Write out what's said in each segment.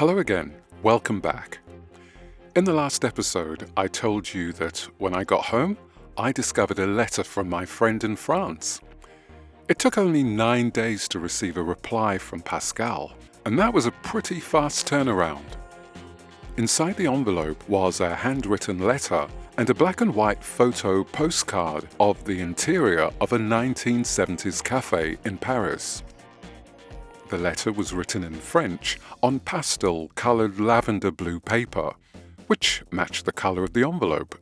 Hello again, welcome back. In the last episode, I told you that when I got home, I discovered a letter from my friend in France. It took only 9 days to receive a reply from Pascal, and that was a pretty fast turnaround. Inside the envelope was a handwritten letter and a black and white photo postcard of the interior of a 1970s cafe in Paris. The letter was written in French on pastel coloured lavender blue paper, which matched the colour of the envelope.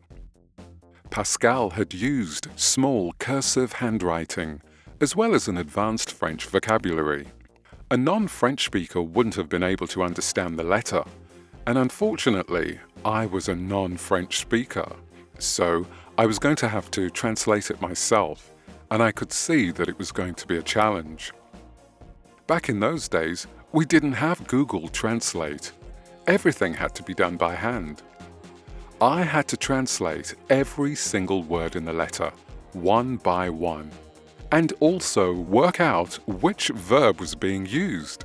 Pascal had used small cursive handwriting, as well as an advanced French vocabulary. A non-French speaker wouldn't have been able to understand the letter, and unfortunately, I was a non-French speaker, so I was going to have to translate it myself, and I could see that it was going to be a challenge. Back in those days, we didn't have Google Translate. Everything had to be done by hand. I had to translate every single word in the letter, one by one, and also work out which verb was being used.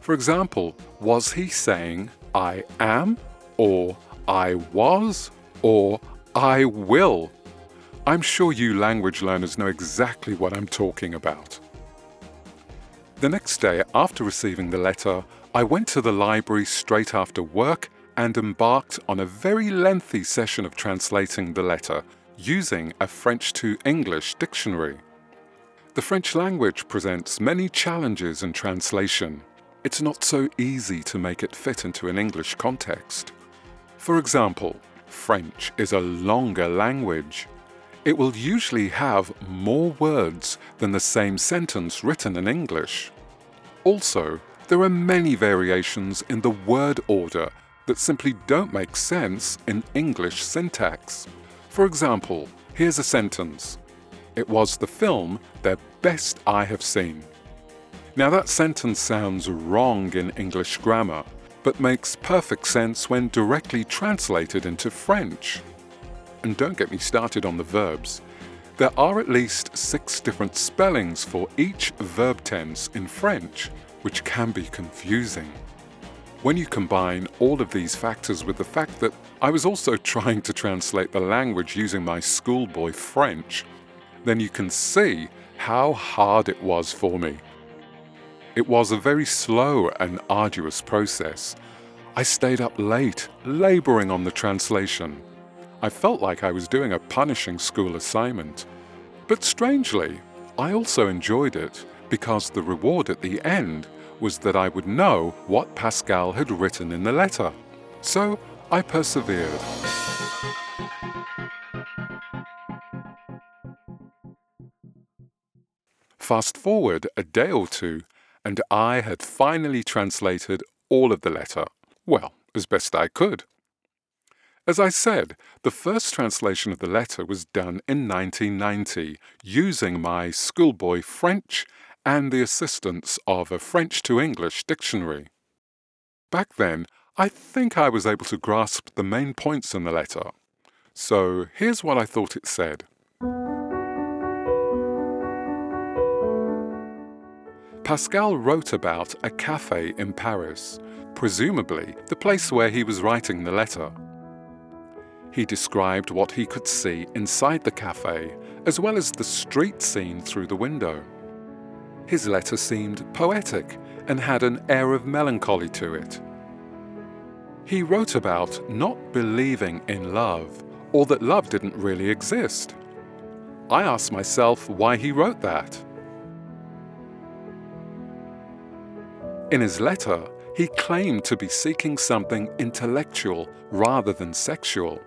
For example, was he saying, I am, or I was, or I will? I'm sure you language learners know exactly what I'm talking about. The next day, after receiving the letter, I went to the library straight after work and embarked on a very lengthy session of translating the letter using a French to English dictionary. The French language presents many challenges in translation. It's not so easy to make it fit into an English context. For example, French is a longer language. It will usually have more words than the same sentence written in English. Also, there are many variations in the word order that simply don't make sense in English syntax. For example, here's a sentence. It was the film the best I have seen. Now that sentence sounds wrong in English grammar, but makes perfect sense when directly translated into French. And don't get me started on the verbs. There are at least 6 different spellings for each verb tense in French, which can be confusing. When you combine all of these factors with the fact that I was also trying to translate the language using my schoolboy French, then you can see how hard it was for me. It was a very slow and arduous process. I stayed up late, laboring on the translation. I felt like I was doing a punishing school assignment. But strangely, I also enjoyed it because the reward at the end was that I would know what Pascal had written in the letter. So I persevered. Fast forward a day or two, and I had finally translated all of the letter. Well, as best I could. As I said, the first translation of the letter was done in 1990 using my schoolboy French and the assistance of a French to English dictionary. Back then, I think I was able to grasp the main points in the letter. So here's what I thought it said. Pascal wrote about a cafe in Paris, presumably the place where he was writing the letter. He described what he could see inside the cafe, as well as the street scene through the window. His letter seemed poetic and had an air of melancholy to it. He wrote about not believing in love, or that love didn't really exist. I asked myself why he wrote that. In his letter, he claimed to be seeking something intellectual rather than sexual.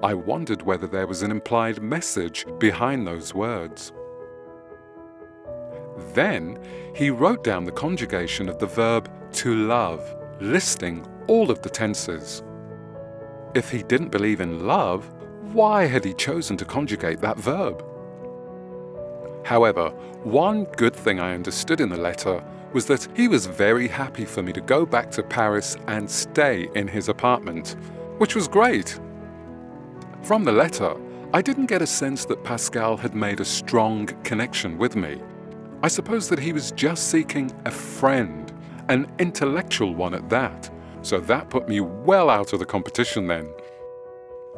I wondered whether there was an implied message behind those words. Then, he wrote down the conjugation of the verb to love, listing all of the tenses. If he didn't believe in love, why had he chosen to conjugate that verb? However, one good thing I understood in the letter was that he was very happy for me to go back to Paris and stay in his apartment, which was great. From the letter, I didn't get a sense that Pascal had made a strong connection with me. I suppose that he was just seeking a friend, an intellectual one at that, so that put me well out of the competition then.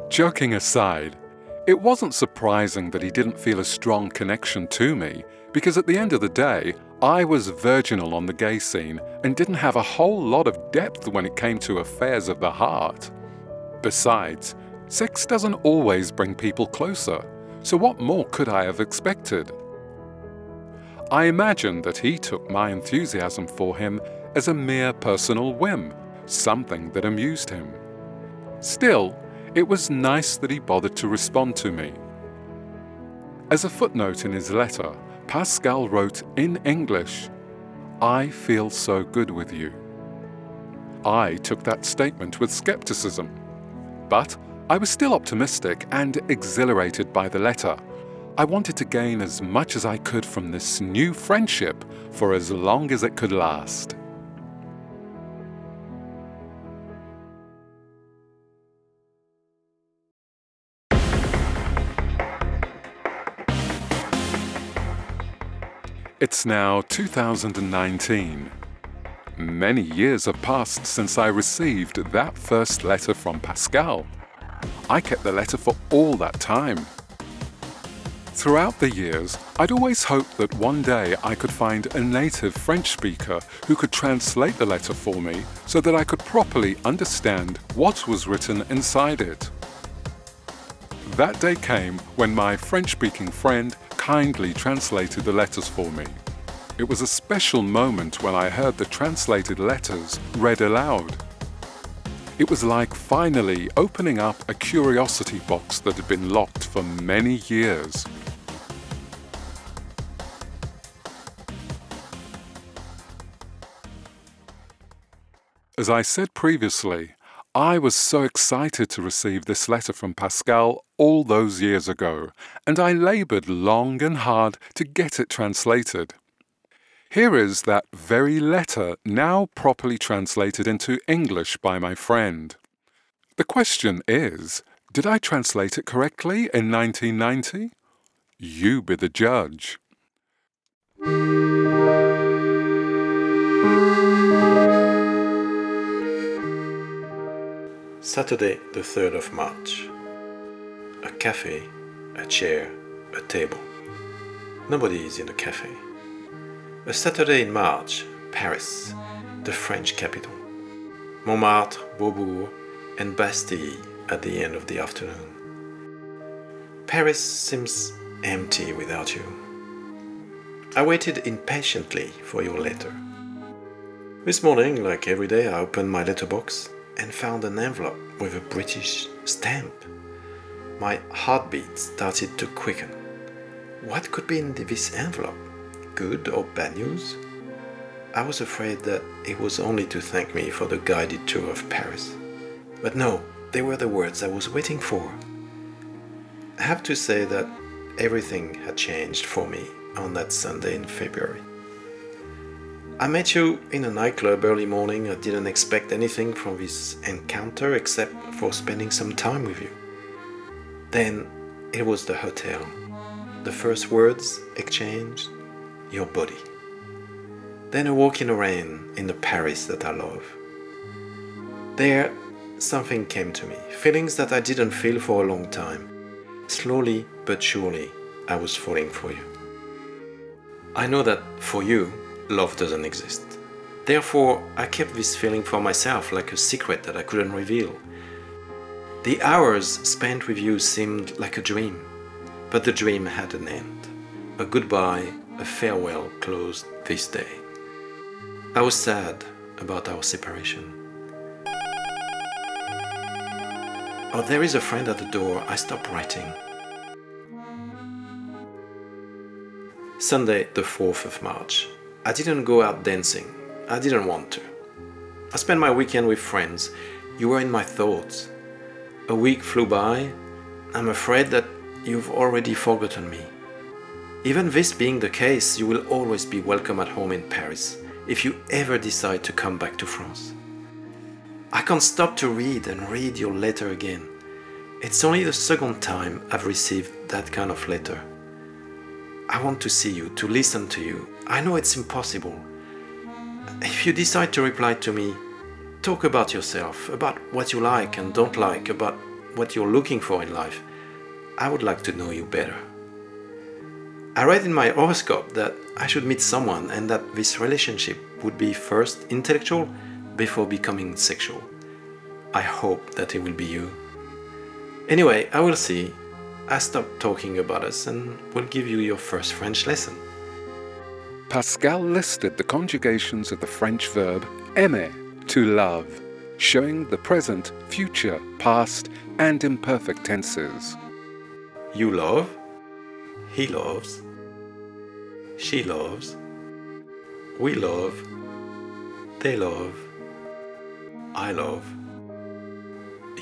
Joking aside, it wasn't surprising that he didn't feel a strong connection to me, because at the end of the day, I was virginal on the gay scene and didn't have a whole lot of depth when it came to affairs of the heart. Besides, sex doesn't always bring people closer, so what more could I have expected? I imagine that he took my enthusiasm for him as a mere personal whim, something that amused him. Still, it was nice that he bothered to respond to me. As a footnote in his letter, Pascal wrote in English, "I feel so good with you." I took that statement with skepticism, but I was still optimistic and exhilarated by the letter. I wanted to gain as much as I could from this new friendship for as long as it could last. It's now 2019. Many years have passed since I received that first letter from Pascal. I kept the letter for all that time. Throughout the years, I'd always hoped that one day I could find a native French speaker who could translate the letter for me so that I could properly understand what was written inside it. That day came when my French-speaking friend kindly translated the letters for me. It was a special moment when I heard the translated letters read aloud. It was like finally opening up a curiosity box that had been locked for many years. As I said previously, I was so excited to receive this letter from Pascal all those years ago, and I labored long and hard to get it translated. Here is that very letter now properly translated into English by my friend. The question is, did I translate it correctly in 1990? You be the judge. Saturday, the 3rd of March. A cafe, a chair, a table. Nobody is in the cafe. A Saturday in March, Paris, the French capital. Montmartre, Beaubourg, and Bastille at the end of the afternoon. Paris seems empty without you. I waited impatiently for your letter. This morning, like every day, I opened my letterbox and found an envelope with a British stamp. My heartbeat started to quicken. What could be in this envelope? Good or bad news? I was afraid that it was only to thank me for the guided tour of Paris. But no, they were the words I was waiting for. I have to say that everything had changed for me on that Sunday in February. I met you in a nightclub early morning. I didn't expect anything from this encounter except for spending some time with you. Then it was the hotel. The first words exchanged. Your body. Then a walk in the rain in the Paris that I love. There, something came to me, feelings that I didn't feel for a long time. Slowly but surely, I was falling for you. I know that for you, love doesn't exist. Therefore, I kept this feeling for myself like a secret that I couldn't reveal. The hours spent with you seemed like a dream, but the dream had an end, a goodbye. A farewell closed this day. I was sad about our separation. Oh, there is a friend at the door. I stopped writing. Sunday, the 4th of March. I didn't go out dancing. I didn't want to. I spent my weekend with friends. You were in my thoughts. A week flew by. I'm afraid that you've already forgotten me. Even this being the case, you will always be welcome at home in Paris, if you ever decide to come back to France. I can't stop to read and read your letter again. It's only the second time I've received that kind of letter. I want to see you, to listen to you. I know it's impossible. If you decide to reply to me, Talk about yourself, about what you like and don't like, about what you're looking for in life. I would like to know you better. I read in my horoscope that I should meet someone and that this relationship would be first intellectual before becoming sexual. I hope that it will be you. Anyway, I will see. I stop talking about us and will give you your first French lesson. Pascal listed the conjugations of the French verb aimer, to love, showing the present, future, past, and imperfect tenses. You love, he loves, she loves, we love, they love, I love,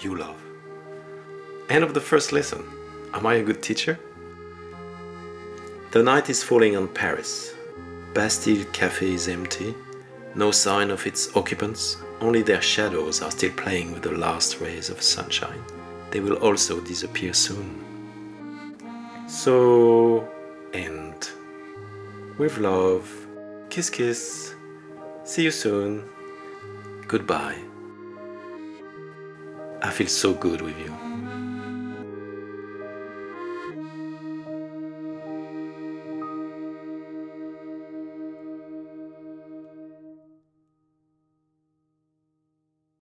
you love. End of the first lesson. Am I a good teacher? The night is falling on Paris. Bastille Café is empty. No sign of its occupants, only their shadows are still playing with the last rays of sunshine. They will also disappear soon. So, end. With love. Kiss, kiss. See you soon. Goodbye. I feel so good with you.